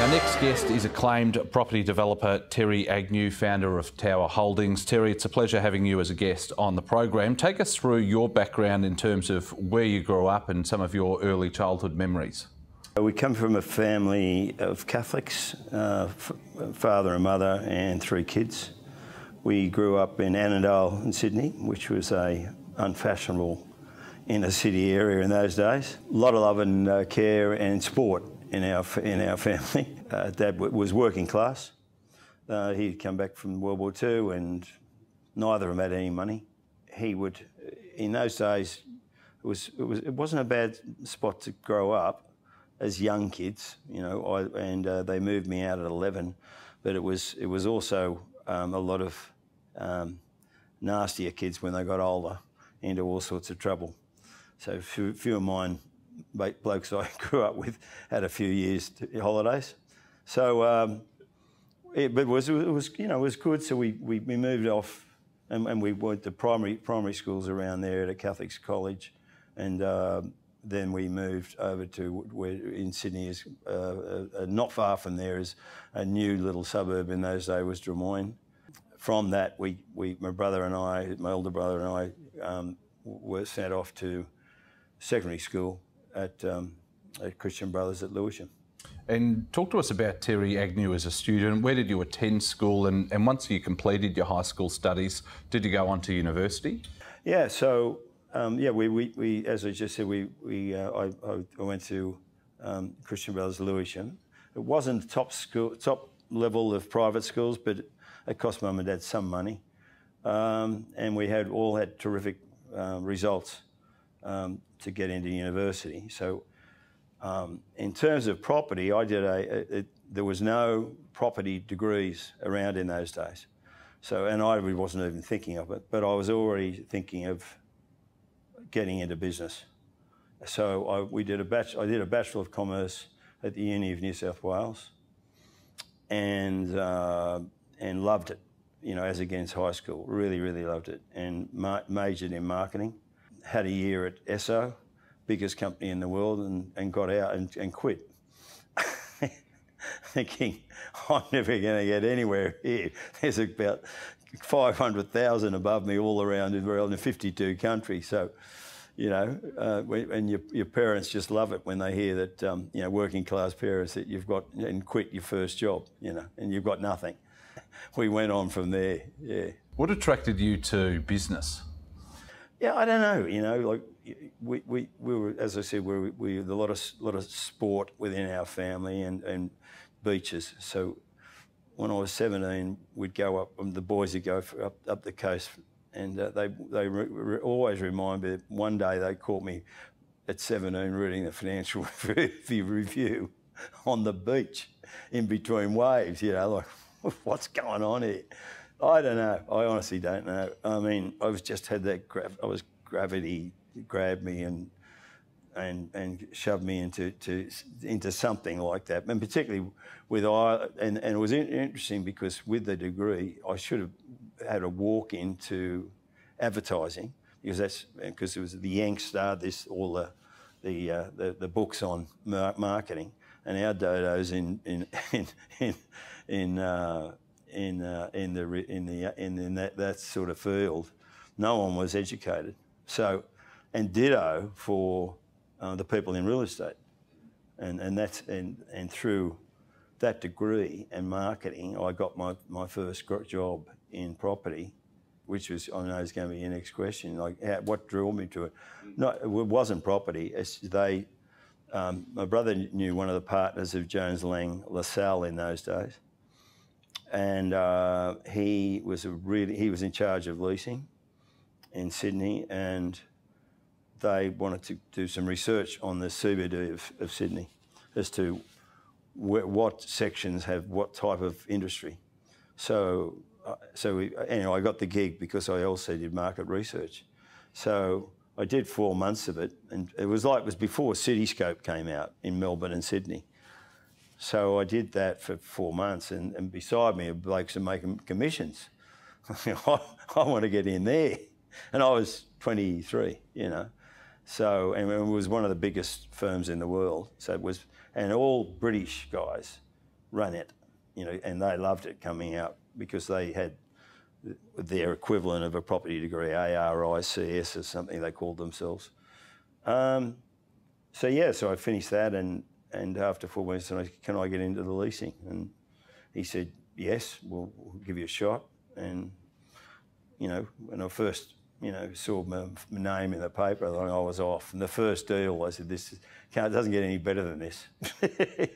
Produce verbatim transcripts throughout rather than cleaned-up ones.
Our next guest is acclaimed property developer Terry Agnew, founder of Tower Holdings. Terry, it's a pleasure having you as a guest on the program. Take us through your background in terms of where you grew up and some of your early childhood memories. We come from a family of Catholics, uh, father and mother and three kids. We grew up in Annandale in Sydney, which was a unfashionable inner city area in those days. A lot of love and uh, care and sport in our in our family. Uh, Dad w was working class. Uh, he'd come back from World War Two, and neither of them had any money. He would, in those days, it was it was it wasn't a bad spot to grow up as young kids, you know. I and uh, they moved me out at eleven, but it was it was also um, a lot of um, nastier kids when they got older, into all sorts of trouble. So few, few of mine. Blokes I grew up with had a few years to, holidays, so um, it, but it was it was you know it was good. So we we, we moved off, and, and we went to primary primary schools around there at a Catholics college, and uh, then we moved over to where in Sydney is uh, uh, not far from there is a new little suburb in those days was Des Moines. From that, we we my brother and I, my older brother and I, um, were sent off to secondary school at, um, at Christian Brothers at Lewisham. And talk to us about Terry Agnew as a student. Where did you attend school, and, and once you completed your high school studies, did you go on to university? Yeah, so, um, yeah, we, we, we, as I just said, we, we, uh, I, I went to um, Christian Brothers Lewisham. It wasn't the top, school, top level of private schools, but it cost Mum and Dad some money. Um, and we had all had terrific uh, results Um, to get into university. So um, in terms of property, I did a, a it, there was no property degrees around in those days. So, and I wasn't even thinking of it, but I was already thinking of getting into business. So I, we did a batch, I did a Bachelor of Commerce at the Uni of New South Wales, and, uh, and loved it, you know, as against high school, really, really loved it, and ma majored in marketing. Had a year at Esso, biggest company in the world, and, and got out and, and quit. Thinking, I'm never going to get anywhere here. There's about five hundred thousand above me all around the world in fifty-two countries. So, you know, uh, and your, your parents just love it when they hear that, um, you know, working class parents, that you've got and quit your first job, you know, and you've got nothing. We went on from there, yeah. What attracted you to business? Yeah, I don't know. You know, like we, we, we were, as I said, we were, we were a lot of lot of sport within our family, and, and beaches. So when I was seventeen, we'd go up, and the boys would go up up the coast, and uh, they they re, re, always remind me that one day they caught me at seventeen reading the Financial Review on the beach in between waves. You know, like what's going on here? I don't know. I honestly don't know. I mean, I was just had that. Grav I was gravity grabbed me and and and shoved me into to, into something like that. And particularly with I and and it was interesting because with the degree, I should have had a walk into advertising, because that's because it was the Yanks started this all the the uh, the, the books on marketing, and our dodos in in in in. in uh, In, uh, in the in the in, in that, that sort of field, no one was educated. So, and ditto for uh, the people in real estate, and and that's and and through that degree and marketing, I got my my first job in property, which was I know is going to be your next question. Like, how, what drew me to it? No, it wasn't property. It's they, um, my brother knew one of the partners of Jones Lang LaSalle in those days. And uh, he was a really he was in charge of leasing in Sydney, and they wanted to do some research on the C B D of, of Sydney as to wh what sections have what type of industry. So, uh, so we, anyway, I got the gig because I also did market research. So I did four months of it, and it was like it was before Cityscope came out in Melbourne and Sydney. So I did that for four months, and, and beside me are blokes are making commissions. I, I want to get in there. And I was twenty-three, you know. So, and it was one of the biggest firms in the world. So it was, and all British guys run it, you know, and they loved it coming out because they had their equivalent of a property degree, A R I C S or something they called themselves. Um, so, yeah, so I finished that and, and after four weeks, I said, can I get into the leasing? And he said, yes, we'll, we'll give you a shot. And, you know, when I first, you know, saw my, my name in the paper, I was off. And the first deal, I said, this is, can't, doesn't get any better than this,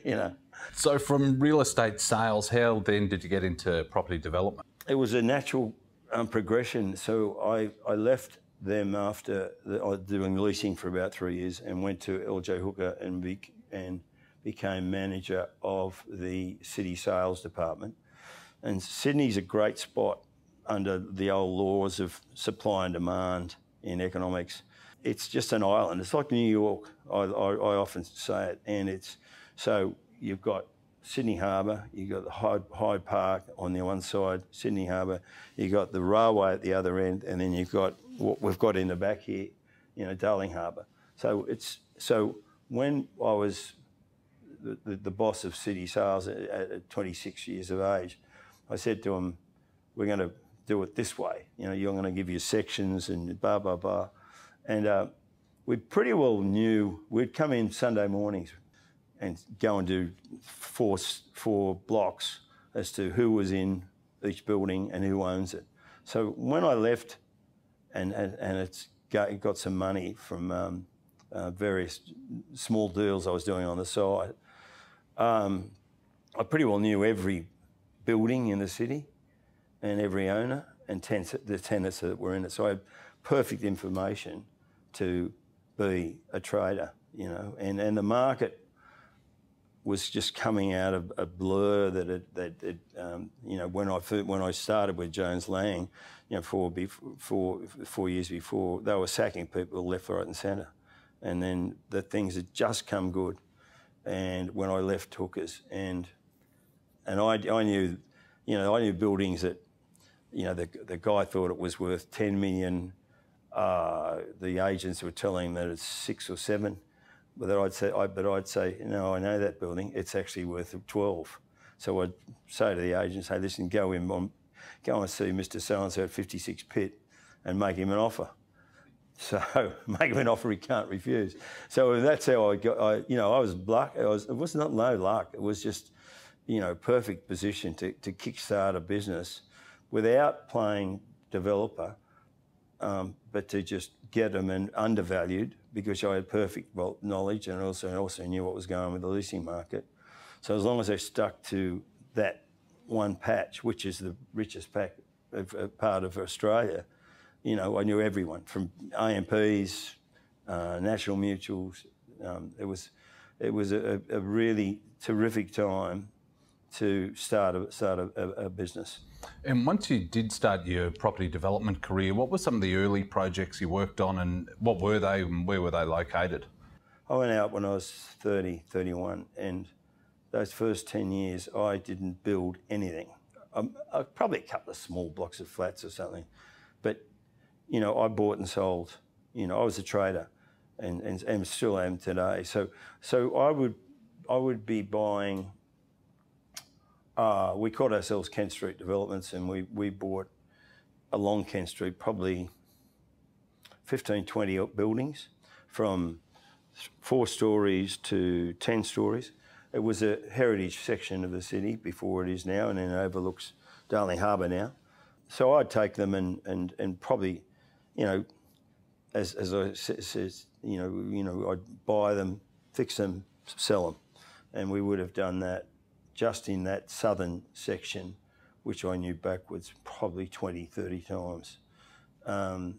you know. So from real estate sales, how then did you get into property development? It was a natural um, progression. So I, I left them after the, doing leasing for about three years and went to L J Hooker and, bec and became manager of the city sales department. And Sydney's a great spot under the old laws of supply and demand in economics. It's just an island. It's like New York, I, I, I often say it. And it's so you've got Sydney Harbour, you've got the Hyde, Hyde Park on the one side, Sydney Harbour, you've got the railway at the other end, and then you've got what we've got in the back here, you know, Darling Harbour. So it's so when I was the, the, the boss of City Sales at, at twenty-six years of age, I said to him, we're going to do it this way. You know, you're going to give you sections and blah, blah, blah. And uh, we pretty well knew we'd come in Sunday mornings and go and do four, four blocks as to who was in each building and who owns it. So when I left and, and, and it's got, got some money from um, uh, various small deals I was doing on the side, um, I pretty well knew every building in the city and every owner and ten, the tenants that were in it. So I had perfect information to be a trader, you know, and, and the market was just coming out of a blur that it, that it, um, you know, when I when I started with Jones Lang, you know, four before four years before, they were sacking people left, right, and centre, and then the things had just come good, and when I left Hookers, and and I I knew, you know, I knew buildings that, you know, the the guy thought it was worth ten million, uh, the agents were telling him that it's six or seven. But I'd say, I, but I'd say, no, I know that building. It's actually worth twelve. So I'd say to the agent, "Hey, listen, go in, on, go and see Mister So-and-so at fifty-six Pitt, and make him an offer." So make him an offer he can't refuse. So that's how I got. I, you know, I was luck. I was. It was not low luck. It was just, you know, perfect position to to kickstart a business, without playing developer, um, but to just get them and undervalued, because I had perfect knowledge and also also knew what was going on with the leasing market. So as long as I stuck to that one patch, which is the richest pack of, uh, part of Australia, you know, I knew everyone from A M Ps, uh, National Mutuals. Um, it was it was a, a really terrific time to start a, start a, a, a business. And once you did start your property development career, what were some of the early projects you worked on and what were they and where were they located? I went out when I was thirty, thirty-one, and those first ten years I didn't build anything. Um, uh, probably a couple of small blocks of flats or something. But, you know, I bought and sold. You know, I was a trader and, and, and still am today. So so I would, I would be buying... Uh, we called ourselves Kent Street Developments, and we, we bought along Kent Street probably fifteen, twenty buildings, from four storeys to ten storeys. It was a heritage section of the city before it is now, and then it overlooks Darling Harbour now. So I'd take them and, and, and probably, you know, as, as I said, you know, you know, I'd buy them, fix them, sell them, and we would have done that just in that southern section, which I knew backwards probably twenty, thirty times. Um,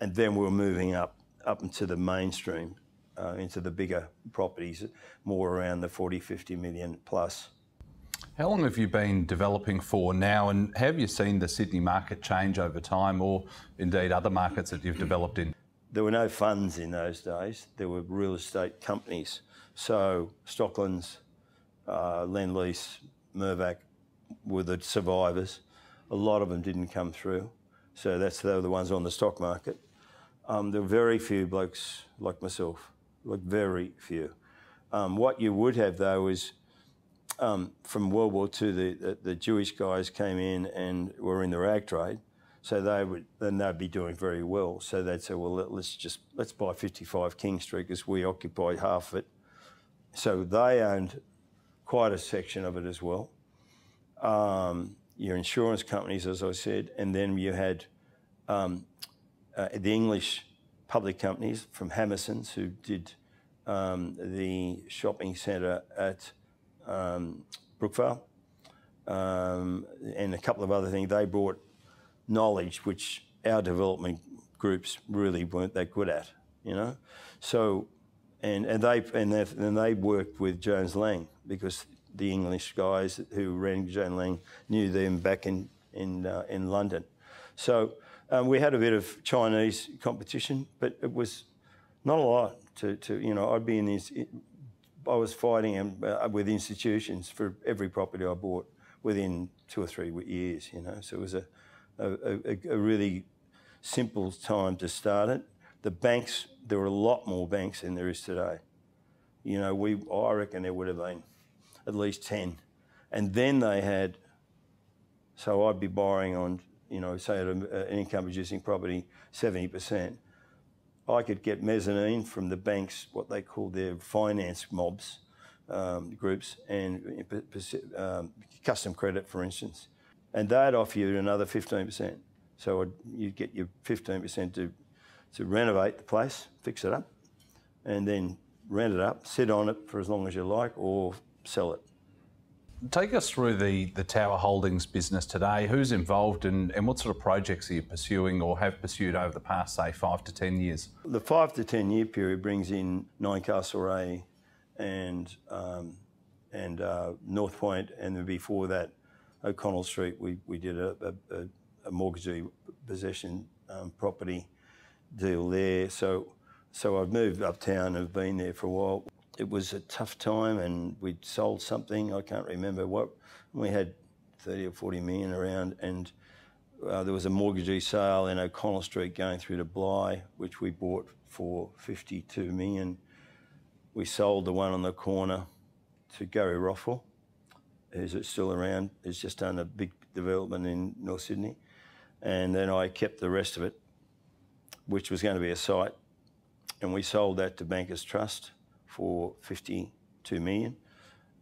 and then we were moving up, up into the mainstream, uh, into the bigger properties, more around the forty, fifty million plus. How long have you been developing for now, and have you seen the Sydney market change over time, or indeed other markets that you've developed in? There were no funds in those days. There were real estate companies. So Stocklands, Uh, Lend-Lease, Mirvac were the survivors. A lot of them didn't come through, so that's they were the ones on the stock market. Um, there were very few blokes like myself, like very few. Um, what you would have though is um, from World War Two, the, the, the Jewish guys came in and were in the rag trade, so they would then they'd be doing very well. So they'd say, well, let, let's just let's buy fifty-five King Street because we occupy half of it. So they owned quite a section of it as well. Um, your insurance companies, as I said, and then you had um, uh, the English public companies from Hammersons who did um, the shopping centre at um, Brookvale um, and a couple of other things. They brought knowledge which our development groups really weren't that good at, you know. So and and they and they, and they worked with Jones Lang because the English guys who ran Jones Lang knew them back in in uh, in London. So um, we had a bit of Chinese competition, but it was not a lot. To, to you know, I'd be in this. I was fighting with institutions for every property I bought within two or three years. You know, so it was a a, a, a really simple time to start it. The banks, there were a lot more banks than there is today. You know, we I reckon there would have been at least ten. And then they had, so I'd be borrowing on, you know, say at a, an income producing property, seventy percent. I could get mezzanine from the banks, what they call their finance mobs, um, groups, and um, custom credit, for instance. And they'd offer you another fifteen percent. So I'd, you'd get your fifteen percent to, to renovate the place, fix it up, and then rent it up, sit on it for as long as you like, or sell it. Take us through the, the Tower Holdings business today. Who's involved and, and what sort of projects are you pursuing or have pursued over the past, say, five to ten years? The five to ten year period brings in Ninecastle Ray and, um, and uh, North Point, and then before that, O'Connell Street, we, we did a, a, a mortgagee possession um, property deal there. So, so I've moved uptown and have been there for a while. It was a tough time and we'd sold something, I can't remember what. We had thirty or forty million around, and uh, there was a mortgagee sale in O'Connell Street going through to Bligh, which we bought for fifty-two million. We sold the one on the corner to Gary Roffel, who's still around, who's just done a big development in North Sydney. And then I kept the rest of it, which was going to be a site. And we sold that to Bankers Trust for fifty-two million,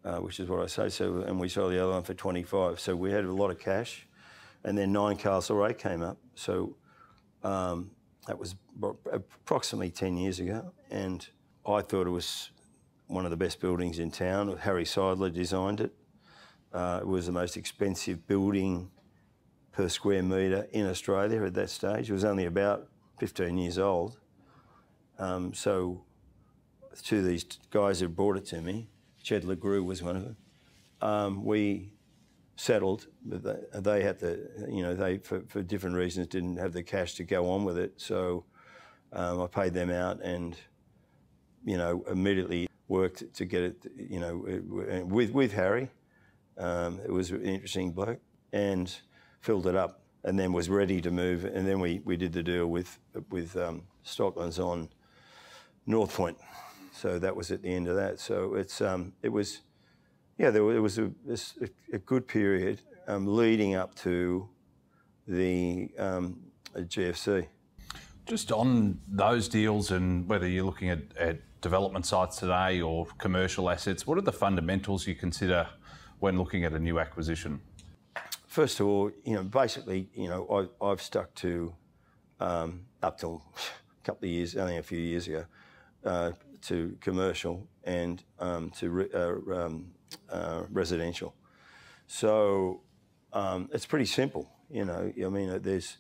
uh, which is what I say. So, and we sold the other one for twenty-five. So we had a lot of cash, and then Ninecastle Ray came up. So um, that was approximately ten years ago, and I thought it was one of the best buildings in town. Harry Seidler designed it. Uh, it was the most expensive building per square metre in Australia at that stage. It was only about fifteen years old. Um, so. To these guys who brought it to me, Ched Lagrew was one of them. Um, we settled, but they had to, you know, they for, for different reasons didn't have the cash to go on with it. So um, I paid them out, and you know, immediately worked to get it, you know, with with Harry. Um, it was an interesting bloke, and filled it up, and then was ready to move. And then we we did the deal with with um, Stocklands on North Point. So that was at the end of that. So it's um, it was, yeah, there was, it was a, a, a good period um, leading up to the um, G F C. Just on those deals and whether you're looking at, at development sites today or commercial assets, what are the fundamentals you consider when looking at a new acquisition? First of all, you know, basically, you know, I, I've stuck to um, up till a couple of years, only a few years ago. Uh, to commercial and um, to re uh, um, uh, residential. So um, it's pretty simple, you know. I mean, there's,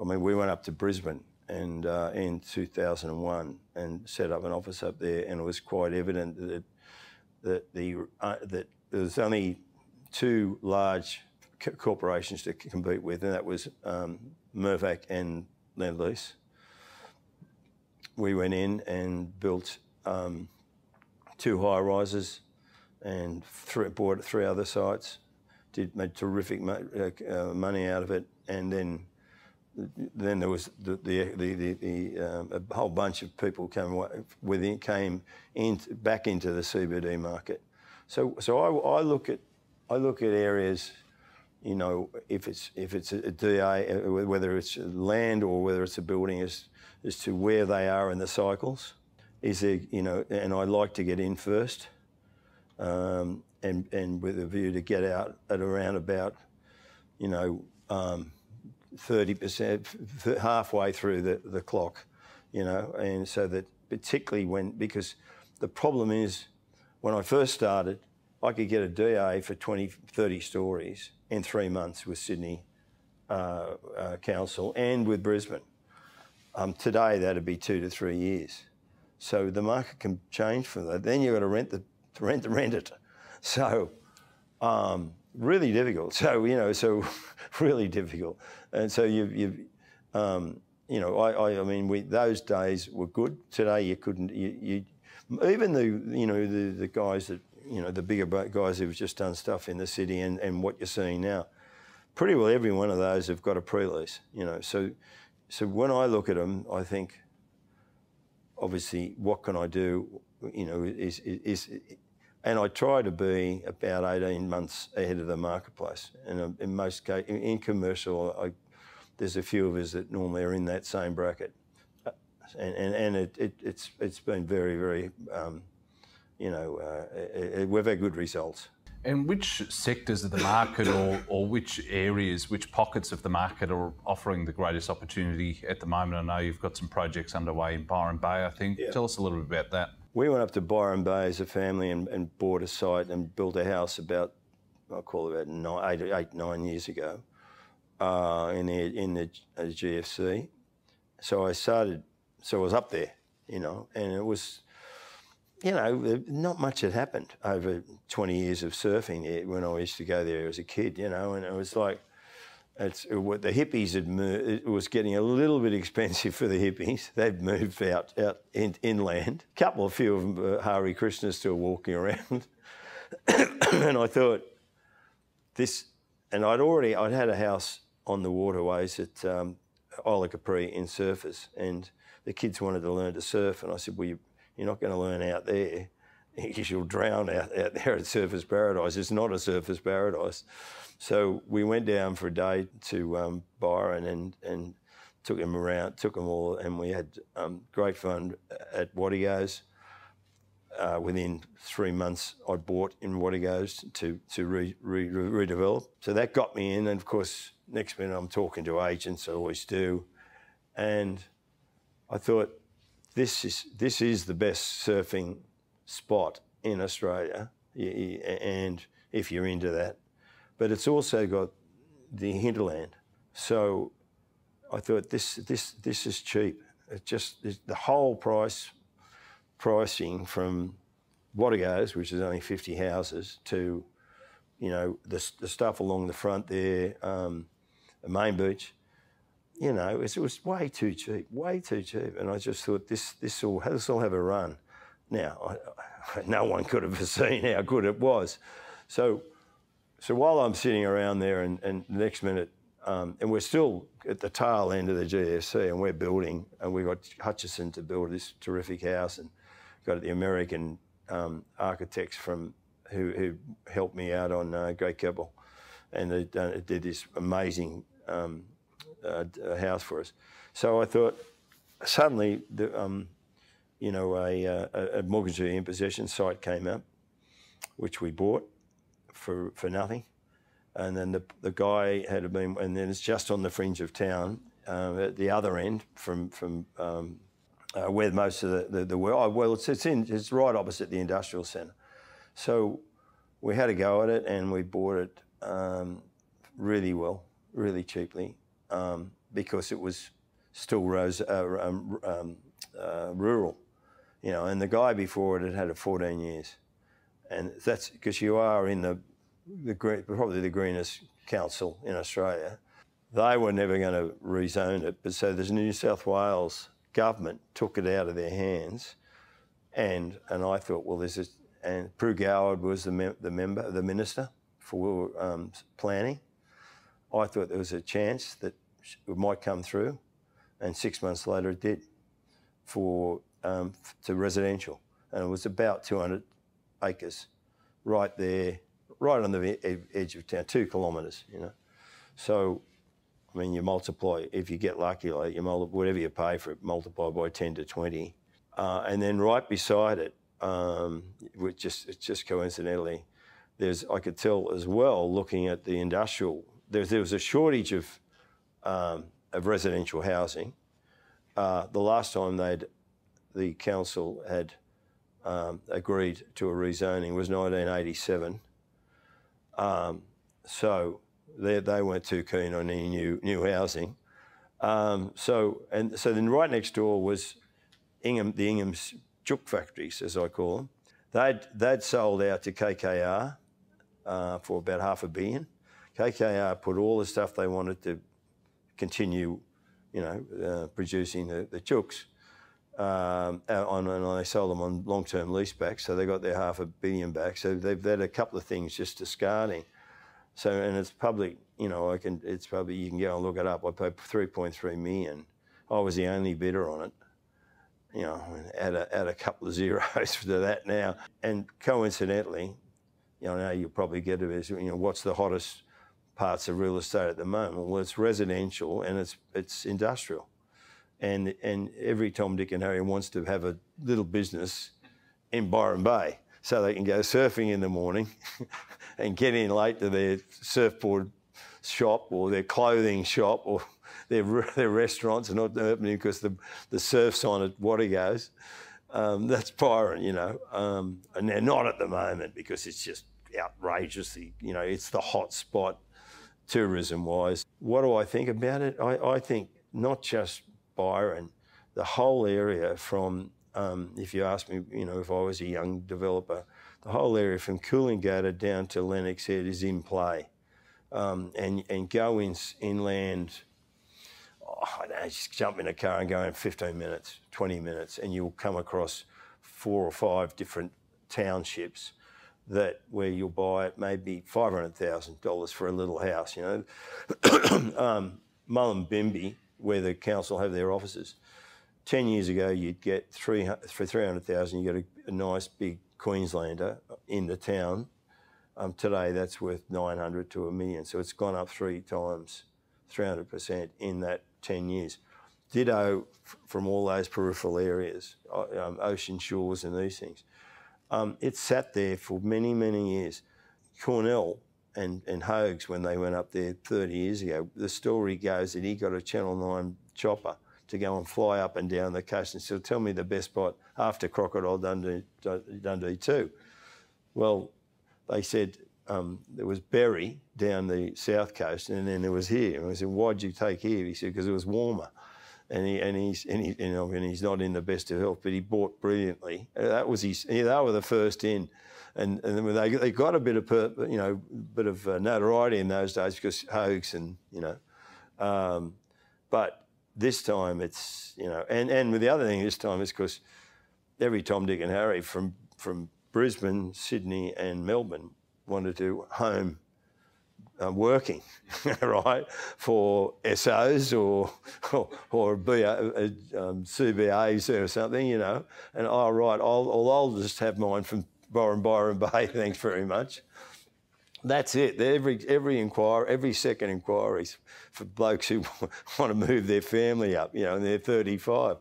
I mean, we went up to Brisbane and uh, in two thousand one and set up an office up there, and it was quite evident that that the uh, that there was only two large co corporations to compete with, and that was um, Mirvac and Lend-Lease. We went in and built um, two high rises and three, bought three other sites, did made terrific mo uh, money out of it. And then then there was the, the, the, the, the um, a whole bunch of people came, within, came in, back into the C B D market. So, so I, I look at I look at areas, you know, if it's if it's a D A, whether it's land or whether it's a building, as as to where they are in the cycles. Is there, you know, and I like to get in first, um, and and with a view to get out at around about, you know, um, thirty percent, halfway through the the clock, you know, and so that particularly when, because the problem is when I first started, I could get a D A for twenty, thirty stories in three months with Sydney uh, uh, Council and with Brisbane. Um, today, that'd be two to three years. So the market can change from that. Then you've got to rent the rent the rent it. So um, really difficult. So you know, so really difficult. And so you've, you've um, you know, I, I, I mean, we, those days were good. Today you couldn't. You, you even the you know the the guys that. You know, the bigger guys who've just done stuff in the city and, and what you're seeing now, pretty well every one of those have got a pre-lease, you know. So so when I look at them, I think, obviously, what can I do, you know, is, is, is and I try to be about eighteen months ahead of the marketplace. And in most cases, in commercial, I, there's a few of us that normally are in that same bracket. And, and, and it, it, it's it's been very, very... Um, you know, uh, we've had good results. And which sectors of the market or, or which areas, which pockets of the market are offering the greatest opportunity at the moment? I know you've got some projects underway in Byron Bay, I think. Yeah. Tell us a little bit about that. We went up to Byron Bay as a family and, and bought a site and built a house about, I'll call it about nine, eight, eight, nine years ago uh, in, the, in the G F C. So I started, so I was up there, you know, and it was... You know, not much had happened over twenty years of surfing when I used to go there as a kid, you know, and it was like, it's what the hippies had moved, it was getting a little bit expensive for the hippies. They'd moved out, out in, inland. A couple of few of them, uh, Hare Krishnas still walking around. And I thought this, and I'd already, I'd had a house on the waterways at um, Isle of Capri in Surfers, and the kids wanted to learn to surf. And I said, well, you, you're not going to learn out there because you'll drown out, out there at Surfers Paradise. It's not a surfers paradise. So we went down for a day to um, Byron and, and took them around, took them all, and we had um, great fun at Wategos. Uh, within three months, I bought in Wategos to, to re, re, re, redevelop. So that got me in, and of course, next minute I'm talking to agents, I always do, and I thought, This is this is the best surfing spot in Australia, and if you're into that, but it's also got the hinterland. So I thought this this this is cheap. It just the whole price pricing from Wategos, which is only fifty houses, to you know the the stuff along the front there, um, the main beach. You know, it was way too cheap, way too cheap, and I just thought this this will this will have a run. Now, I, I, no one could have seen how good it was. So, so while I'm sitting around there, and, and the next minute, um, and we're still at the tail end of the G F C, and we're building, and we got Hutchison to build this terrific house, and got the American um, architects from who, who helped me out on uh, Great Keppel, and they done, did this amazing. Um, A house for us. So I thought suddenly, the, um, you know, a, a, a mortgagee in possession site came up, which we bought for for nothing. And then the, the guy had been, and then it's just on the fringe of town um, at the other end from from um, uh, where most of the the, the oh, well, it's it's in it's right opposite the industrial centre. So we had a go at it, and we bought it um, really well, really cheaply. Um, because it was still rose, uh, um, um, uh, rural, you know, and the guy before it had had it fourteen years, and that's because you are in the, the green, probably the greenest council in Australia. They were never going to rezone it, but so the New South Wales government took it out of their hands, and and I thought, well, this is, and Prue Goward was the mem the member, the minister for um, planning. I thought there was a chance that it might come through, and six months later it did, for um, to residential, and it was about two hundred acres right there, right on the edge of town, two kilometres, you know. So, I mean, you multiply, if you get lucky, like you multiply, whatever you pay for it, multiply by ten to twenty. Uh, and then right beside it, um, which just, it's just coincidentally, there's, I could tell as well, looking at the industrial, there, there was a shortage of, um, of residential housing. Uh, the last time they'd, the council had um, agreed to a rezoning was nineteen eighty-seven. Um, so they, they weren't too keen on any new new housing. Um, so and so then right next door was Ingham, the Ingham's Juk factories, as I call them. They'd they'd sold out to K K R uh, for about half a billion. K K R put all the stuff they wanted to continue, you know, uh, producing the, the Juks. Um, on, and they sold them on long-term lease back, so they got their half a billion back. So they've had a couple of things just discarding. So, and it's public, you know, I can, it's probably, you can go and look it up. I paid three point three million. I was the only bidder on it. You know, add a, add a couple of zeros to that now. And coincidentally, you know, now you'll probably get it as, you know, what's the hottest parts of real estate at the moment? Well, it's residential and it's, it's industrial. And, and every Tom, Dick and Harry wants to have a little business in Byron Bay so they can go surfing in the morning and get in late to their surfboard shop or their clothing shop or their, their restaurants are not opening because the, the surf's on at Wategos. Um, that's Byron, you know. Um, and they're not at the moment because it's just outrageously, you know, it's the hot spot tourism-wise. What do I think about it? I, I think not just Byron, the whole area from, um, if you ask me, you know, if I was a young developer, the whole area from Coolangatta down to Lennox Head is in play. Um, and, and go in, inland, oh, I don't know, just jump in a car and go in fifteen minutes, twenty minutes, and you'll come across four or five different townships that where you'll buy it maybe five hundred thousand dollars for a little house, you know. um, Mullumbimby, where the council have their offices. Ten years ago, you'd get three for three hundred thousand. You get a, a nice big Queenslander in the town. Um, today, that's worth nine hundred to a million. So it's gone up three times, three hundred percent in that ten years. Ditto from all those peripheral areas, um, ocean shores, and these things. Um, it sat there for many, many years. Cornell and, and Hogues, when they went up there thirty years ago, the story goes that he got a Channel nine chopper to go and fly up and down the coast and said, tell me the best spot after Crocodile Dundee, Dundee too. Well, they said um, there was Berry down the south coast and then there was here. And I said, why'd you take here? He said, because it was warmer. And, he, and, he's, and, he, you know, and he's not in the best of health, but he bought brilliantly. That was his, yeah, they were the first in. And, and they, they got a bit of, per, you know, bit of uh, notoriety in those days because hoax and, you know. Um, but this time it's, you know, and, and with the other thing this time is because every Tom, Dick and Harry from, from Brisbane, Sydney and Melbourne wanted to home uh, working, right, for S Os or, or, or B A, um, C B As or something, you know. And, oh, right, I'll, I'll just have mine from Byron, Byron Bay, thanks very much. That's it. Every every inquiry, every second inquiry is for blokes who want to move their family up, you know, and they're thirty-five.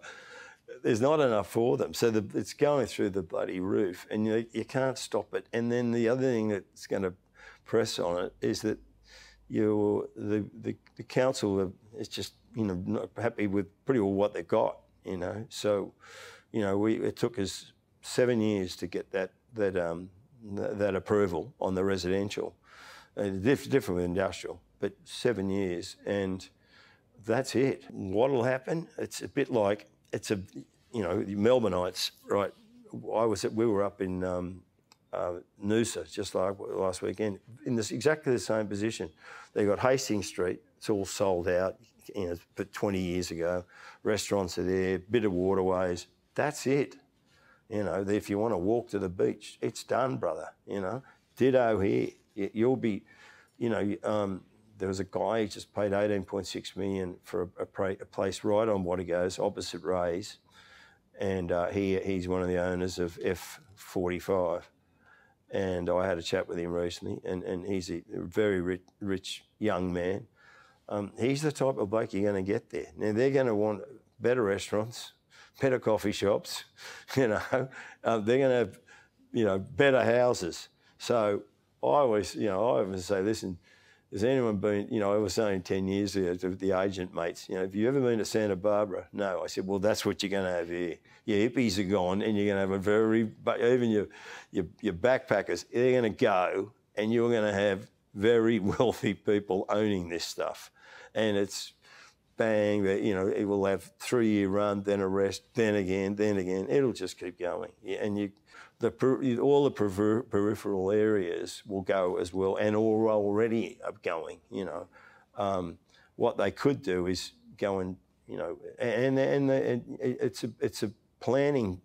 There's not enough for them. So the, it's going through the bloody roof and you, you can't stop it. And then the other thing that's going to press on it is that you the, the, the council is just, you know, not happy with pretty well what they got, you know. So, you know, we it took us seven years to get that that um, that approval on the residential. Uh, diff different with industrial, but seven years and that's it. What'll happen? It's a bit like, it's a, you know, the Melbourneites, right? I was, we were up in um, uh, Noosa just like last weekend in this exactly the same position. They got Hastings Street, it's all sold out, you know, but twenty years ago. Restaurants are there, bit of waterways, that's it. You know, if you want to walk to the beach, it's done, brother, you know. Ditto here. You'll be, you know, um, there was a guy who just paid eighteen point six million dollars for a, a place right on Wategos, opposite Ray's, and uh, he he's one of the owners of F forty-five. and I had a chat with him recently, and, and he's a very rich, rich young man. Um, he's the type of bloke you're going to get there. Now, they're going to want better restaurants, better coffee shops, you know. Um, they're going to have, you know, better houses. So I always, you know, I always say, listen, has anyone been, you know, I was saying ten years ago to the agent mates, you know, have you ever been to Santa Barbara? No. I said, well, that's what you're going to have here. Your hippies are gone and you're going to have a very, even your, your, your backpackers, they're going to go and you're going to have very wealthy people owning this stuff. And it's bang, you know, it will have three-year run, then a rest, then again, then again. It'll just keep going. And you, the, all the perver, peripheral areas will go as well and all already are going, you know. Um, what they could do is go and, you know, and, and, the, and it's, a, it's a planning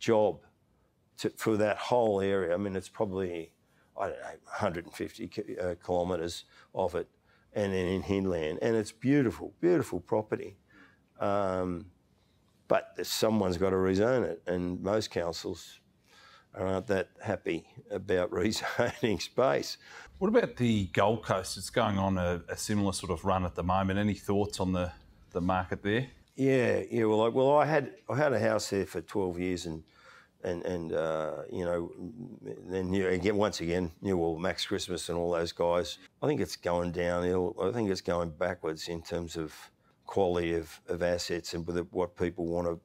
job to, for that whole area. I mean, it's probably... I don't know, one hundred fifty uh, kilometres of it, and then in Hinland. And it's beautiful, beautiful property. Um, but someone's got to rezone it, and most councils aren't that happy about rezoning space. What about the Gold Coast? It's going on a, a similar sort of run at the moment. Any thoughts on the, the market there? Yeah, yeah. Well, I, well, I had I had a house there for twelve years, and. And, and uh, you know, then you, again, once again, you know, well, Max Christmas and all those guys, I think it's going downhill. I think it's going backwards in terms of quality of, of assets and with what people want to,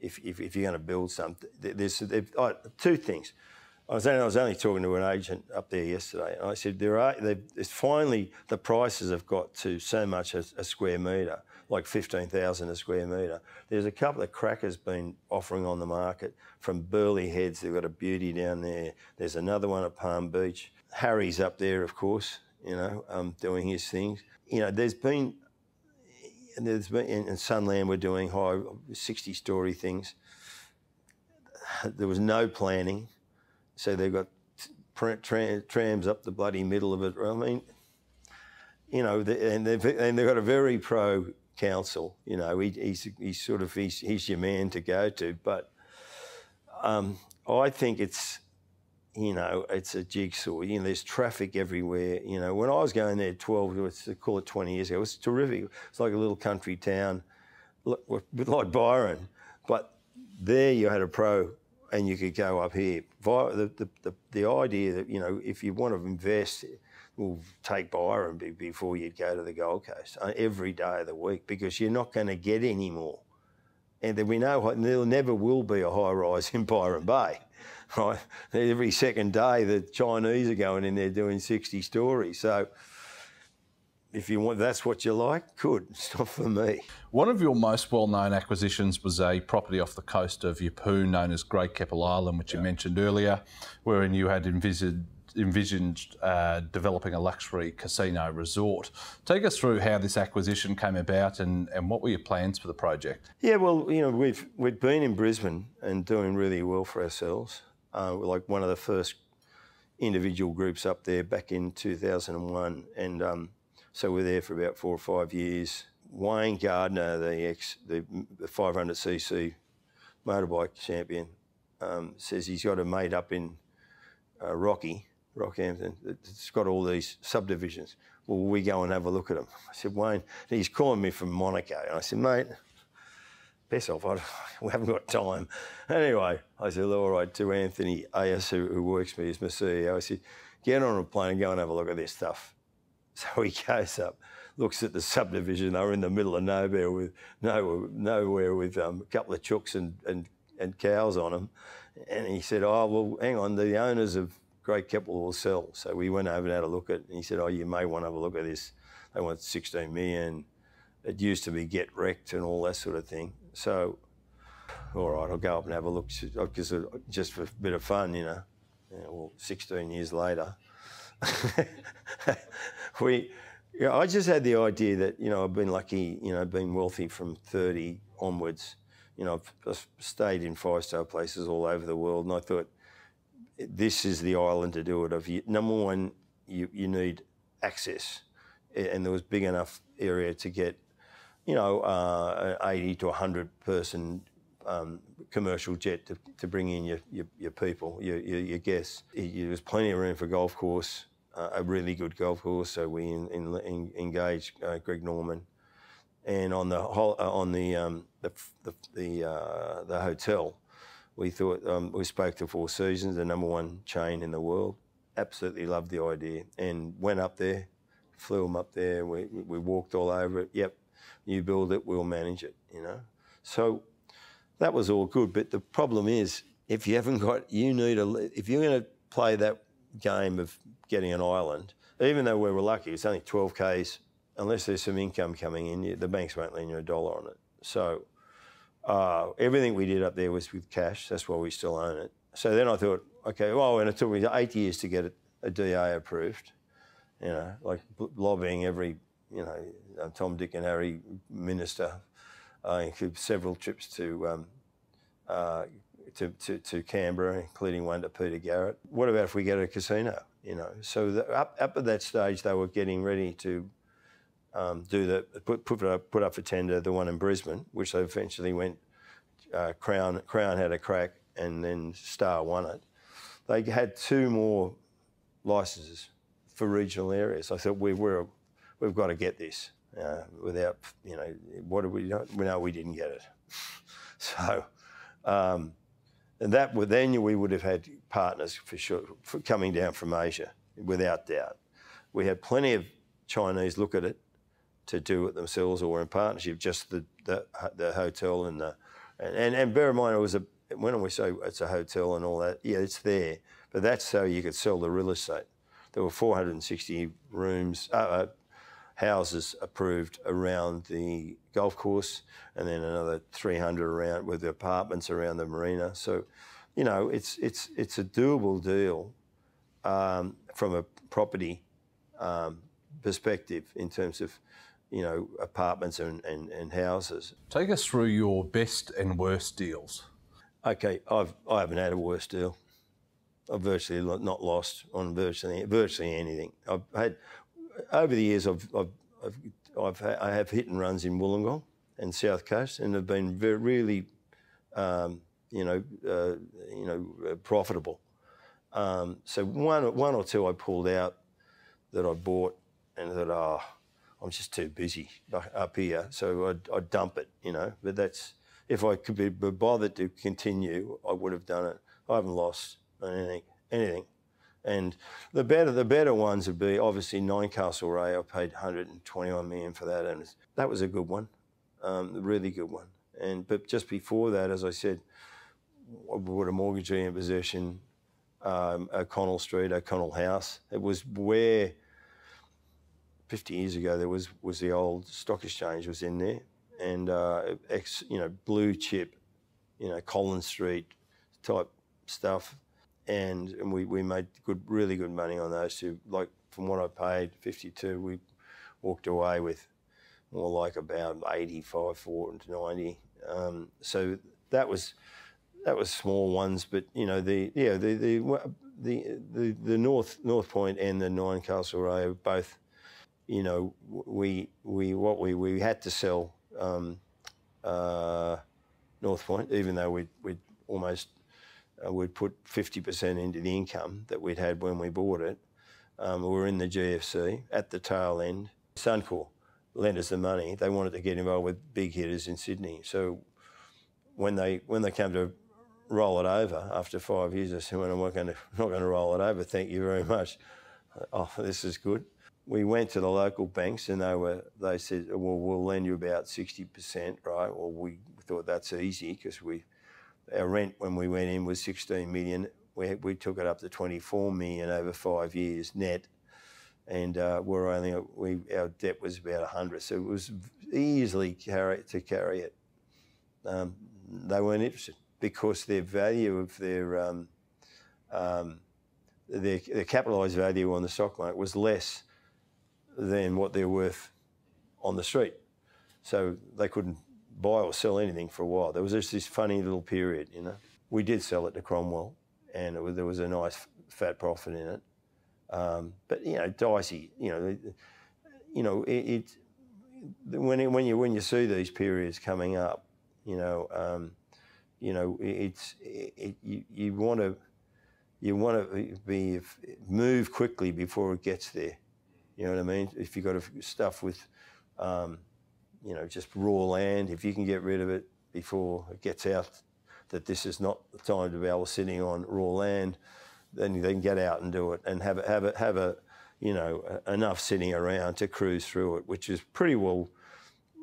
if, if, if you're going to build something. There's, there's oh, two things. I was, only, I was only talking to an agent up there yesterday, and I said, there are, it's finally, the prices have got to so much a, a square metre, like fifteen thousand a square metre. There's a couple of crackers been offering on the market from Burley Heads. They've got a beauty down there. There's another one at Palm Beach. Harry's up there, of course, you know, um, doing his things. You know, there's been, there's been, in Sunland we're doing high sixty-storey things. There was no planning. So they've got tram, trams up the bloody middle of it. I mean, you know, they, and, they've, and they've got a very pro council. You know, he, he's, he's sort of he's, he's your man to go to. But um, I think it's, you know, it's a jigsaw. You know, there's traffic everywhere. You know, when I was going there twelve, let's call it twenty years ago, it was terrific. It's like a little country town, like Byron. But there you had a pro. And you could go up here. The, the, the, the idea that, you know, if you want to invest, we'll take Byron before you go to the Gold Coast every day of the week, because you're not going to get any more. And we know there never will be a high rise in Byron Bay, right? Every second day the Chinese are going in there doing sixty stories. So if you want, that's what you like, good. It's not for me. One of your most well-known acquisitions was a property off the coast of Yeppoon known as Great Keppel Island, which yeah. you mentioned earlier, wherein you had envisioned, envisioned uh, developing a luxury casino resort. Take us through how this acquisition came about and, and what were your plans for the project? Yeah, well, you know, we've, we've been in Brisbane and doing really well for ourselves. Uh, we're like one of the first individual groups up there back in two thousand one. And... Um, So we're there for about four or five years. Wayne Gardner, the ex, the five hundred c c motorbike champion, um, says he's got a mate up in uh, Rocky, Rockhampton. It's got all these subdivisions. Well, we go and have a look at them. I said, Wayne, and he's calling me from Monaco. And I said, mate, piss off, I, we haven't got time. Anyway, I said, all right, to Anthony Ayas, who, who works for me as my C E O, I said, get on a plane and go and have a look at this stuff. So he goes up, looks at the subdivision. They were in the middle of nowhere with nowhere, nowhere with um, a couple of chooks and, and, and cows on them. And he said, oh, well, hang on, the owners of Great Keppel will sell. So we went over and had a look at it. And he said, oh, you may want to have a look at this. They want sixteen million dollars. It used to be get wrecked and all that sort of thing. So, all right, I'll go up and have a look because just for a bit of fun, you know. Yeah, well, sixteen years later. we, you know, I just had the idea that, you know, I've been lucky, you know, been wealthy from thirty onwards. You know, I've stayed in five-star places all over the world, and I thought this is the island to do it. Of number one, you, you need access, and there was big enough area to get, you know, uh, an eighty to one hundred person um, commercial jet to, to bring in your, your, your people, your, your, your guests. It, there was plenty of room for a golf course, uh, a really good golf course, so we in, in, in, engaged uh, Greg Norman. And on the whole, uh, on the um, the the the, uh, the hotel, we thought um, we spoke to Four Seasons, the number one chain in the world. Absolutely loved the idea, and went up there, flew them up there. We we walked all over it. Yep, you build it, we'll manage it. You know, so that was all good. But the problem is, if you haven't got, you need a. If you're going to play that game of getting an island, even though we were lucky, it's only twelve kays. Unless there's some income coming in, the banks won't lend you a dollar on it. So uh, everything we did up there was with cash. That's why we still own it. So then I thought, okay, well, and it took me eight years to get a D A approved, you know, like lobbying every, you know, Tom, Dick and Harry minister, uh, including several trips to, um, uh, to, to, to Canberra, including one to Peter Garrett. What about if we get a casino, you know? So the, up, up at that stage, they were getting ready to Um, do the put put up put up for tender the one in Brisbane, which they eventually went. Uh, Crown Crown had a crack, and then Star won it. They had two more licences for regional areas. I thought we we're we've got to get this uh, without you know what do we don't we know we didn't get it. So, um, and that would then we would have had partners for sure for coming down from Asia without doubt. We had plenty of Chinese look at it. To do it themselves or in partnership, just the the, the hotel and the and, and and bear in mind it was a when we say it's a hotel and all that, yeah, it's there, but that's so you could sell the real estate. There were four hundred sixty rooms, uh, houses approved around the golf course, and then another three hundred around with the apartments around the marina. So, you know, it's it's it's a doable deal um, from a property um, perspective in terms of. You know, apartments and, and, and houses. Take us through your best and worst deals. Okay, I've, I haven't had a worst deal. I've virtually not lost on virtually virtually anything. I've had, over the years, I've, I've, I've, I've had, I have hit and runs in Wollongong and South Coast, and have been very, really, um, you know, uh, you know, profitable. Um, so one, one or two I pulled out that I bought and that ah. Oh, I'm just too busy up here, so I'd, I'd dump it, you know. But that's, if I could be bothered to continue, I would have done it. I haven't lost anything, anything. And the better the better ones would be, obviously, Ninecastle Ray. I paid one hundred twenty-one million dollars for that, and that was a good one, um, a really good one. And but just before that, as I said, I bought a mortgagee in possession, um, O'Connell Street, O'Connell House. It was where... fifty years ago, there was was the old stock exchange was in there, and uh, ex, you know blue chip, you know Collins Street type stuff, and and we, we made good really good money on those two. Like from what I paid fifty-two, we walked away with more like about eighty-five, forty to ninety. Um, so that was that was small ones, but you know the yeah the the the the, the North North Point and the Ninecastle Ray are both. You know, we we what we we had to sell um, uh, North Point, even though we'd we'd almost uh, we'd put fifty percent into the income that we'd had when we bought it. Um, we were in the G F C at the tail end. Suncorp lent us the money. They wanted to get involved with big hitters in Sydney. So when they when they came to roll it over after five years, I said, well, I'm not going to not going to roll it over. Thank you very much. Oh, this is good. We went to the local banks and they were. They said, "Well, we'll lend you about sixty percent, right?" Well, we thought that's easy because we, our rent when we went in was sixteen million. We we took it up to twenty-four million over five years net, and uh, we're only we our debt was about a hundred, so it was easily carry to carry it. Um, they weren't interested because their value of their um, um, their, their capitalised value on the stock market was less. Than what they're worth on the street. So they couldn't buy or sell anything for a while. There was just this funny little period, you know. We did sell it to Cromwell and it was, there was a nice fat profit in it. Um, but, you know, dicey, you know, you know, it, it, when, it, when, you, when you see these periods coming up, you know, um, you know, it's it, you, you want to you want to be move quickly before it gets there. You know what I mean? If you've got stuff with, um, you know, just raw land, if you can get rid of it before it gets out, that this is not the time to be able to sitting on raw land, then you can get out and do it and have a, have a, have a, you know, enough sitting around to cruise through it, which is pretty well,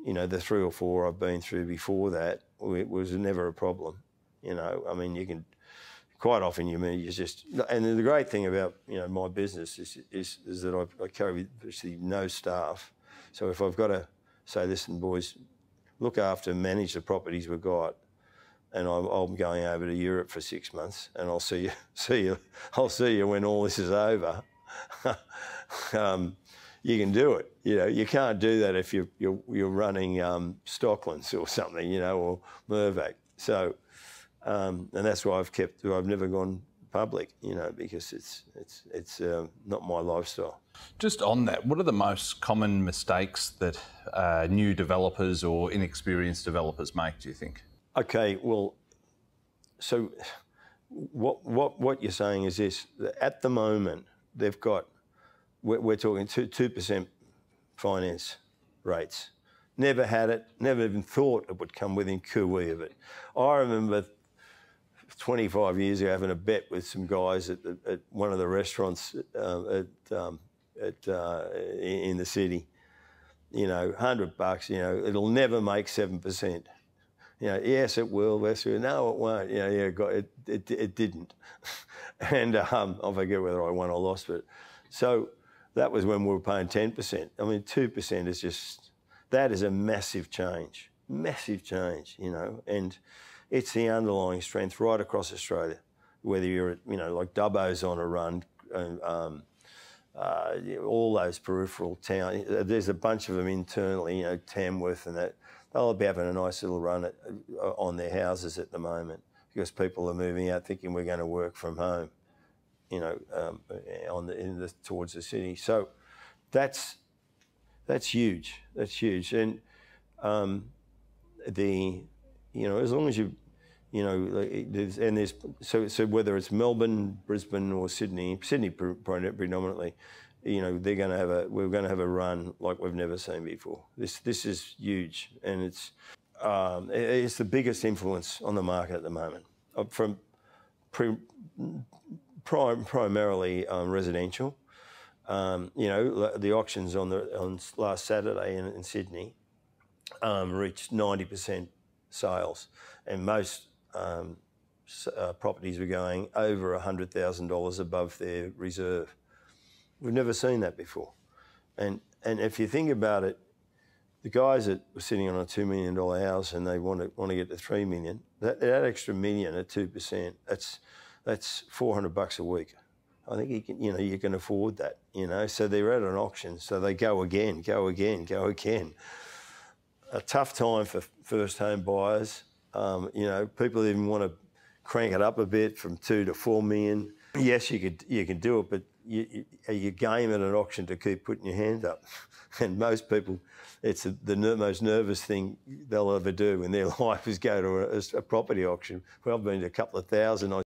you know, the three or four I've been through before that, it was never a problem. You know, I mean, you can, quite often you mean you just, and the great thing about, you know, my business is, is, is that I, I carry virtually no staff. So if I've got to say, listen, boys, look after and manage the properties we've got, and I'm, I'm going over to Europe for six months, and I'll see you, see you, I'll see you when all this is over. um, you can do it, you know. You can't do that if you're you're, you're running um, Stocklands or something, you know, or Mirvac. So, um, and that's why I've kept. I've never gone public, you know, because it's it's it's uh, not my lifestyle. Just on that, what are the most common mistakes that uh, new developers or inexperienced developers make, do you think? Okay, well, so what what what you're saying is this: at the moment, they've got, we're, we're talking two two percent finance rates. Never had it. Never even thought it would come within cooee of it. I remember twenty-five years ago having a bet with some guys at the, at one of the restaurants uh, at um, at uh, in the city. You know, hundred bucks. You know, it'll never make seven percent. You know, yes, it will. No, it won't. You know, yeah, got, it, it, it didn't. And um, I forget whether I won or lost, but so that was when we were paying ten percent. I mean, two percent is just, that is a massive change, massive change, you know, and it's the underlying strength right across Australia, whether you're, you know, like Dubbo's on a run, um, uh, all those peripheral towns, there's a bunch of them internally, you know, Tamworth and that. They'll be having a nice little run at, on their houses at the moment because people are moving out thinking we're going to work from home, you know, um, on the, in the, towards the city. So that's that's huge. That's huge. And um, the you know, as long as you you know, there's, and there's so so whether it's Melbourne, Brisbane, or Sydney, Sydney predominantly. You know, they're going to have a, we're going to have a run like we've never seen before. This this is huge, and it's um, it's the biggest influence on the market at the moment, from pre, prim, primarily um, residential. Um, you know, the auctions on the on last Saturday in, in Sydney um, reached ninety percent sales, and most um, uh, properties were going over one hundred thousand dollars above their reserve. We've never seen that before. And and if you think about it, the guys that were sitting on a two million dollar house and they want to want to get to three million dollars, that, that extra million at two percent, that's that's four hundred bucks a week. I think you can, you know, you can afford that, you know. So they're at an auction, so they go again, go again, go again. A tough time for first home buyers. Um, you know, people even want to crank it up a bit from two to four million. Yes, you could you can do it, but You, you, you game at an auction to keep putting your hand up, and most people, it's the, the ner most nervous thing they'll ever do in their life is go to a, a property auction. Well, I've been to a couple of thousand. I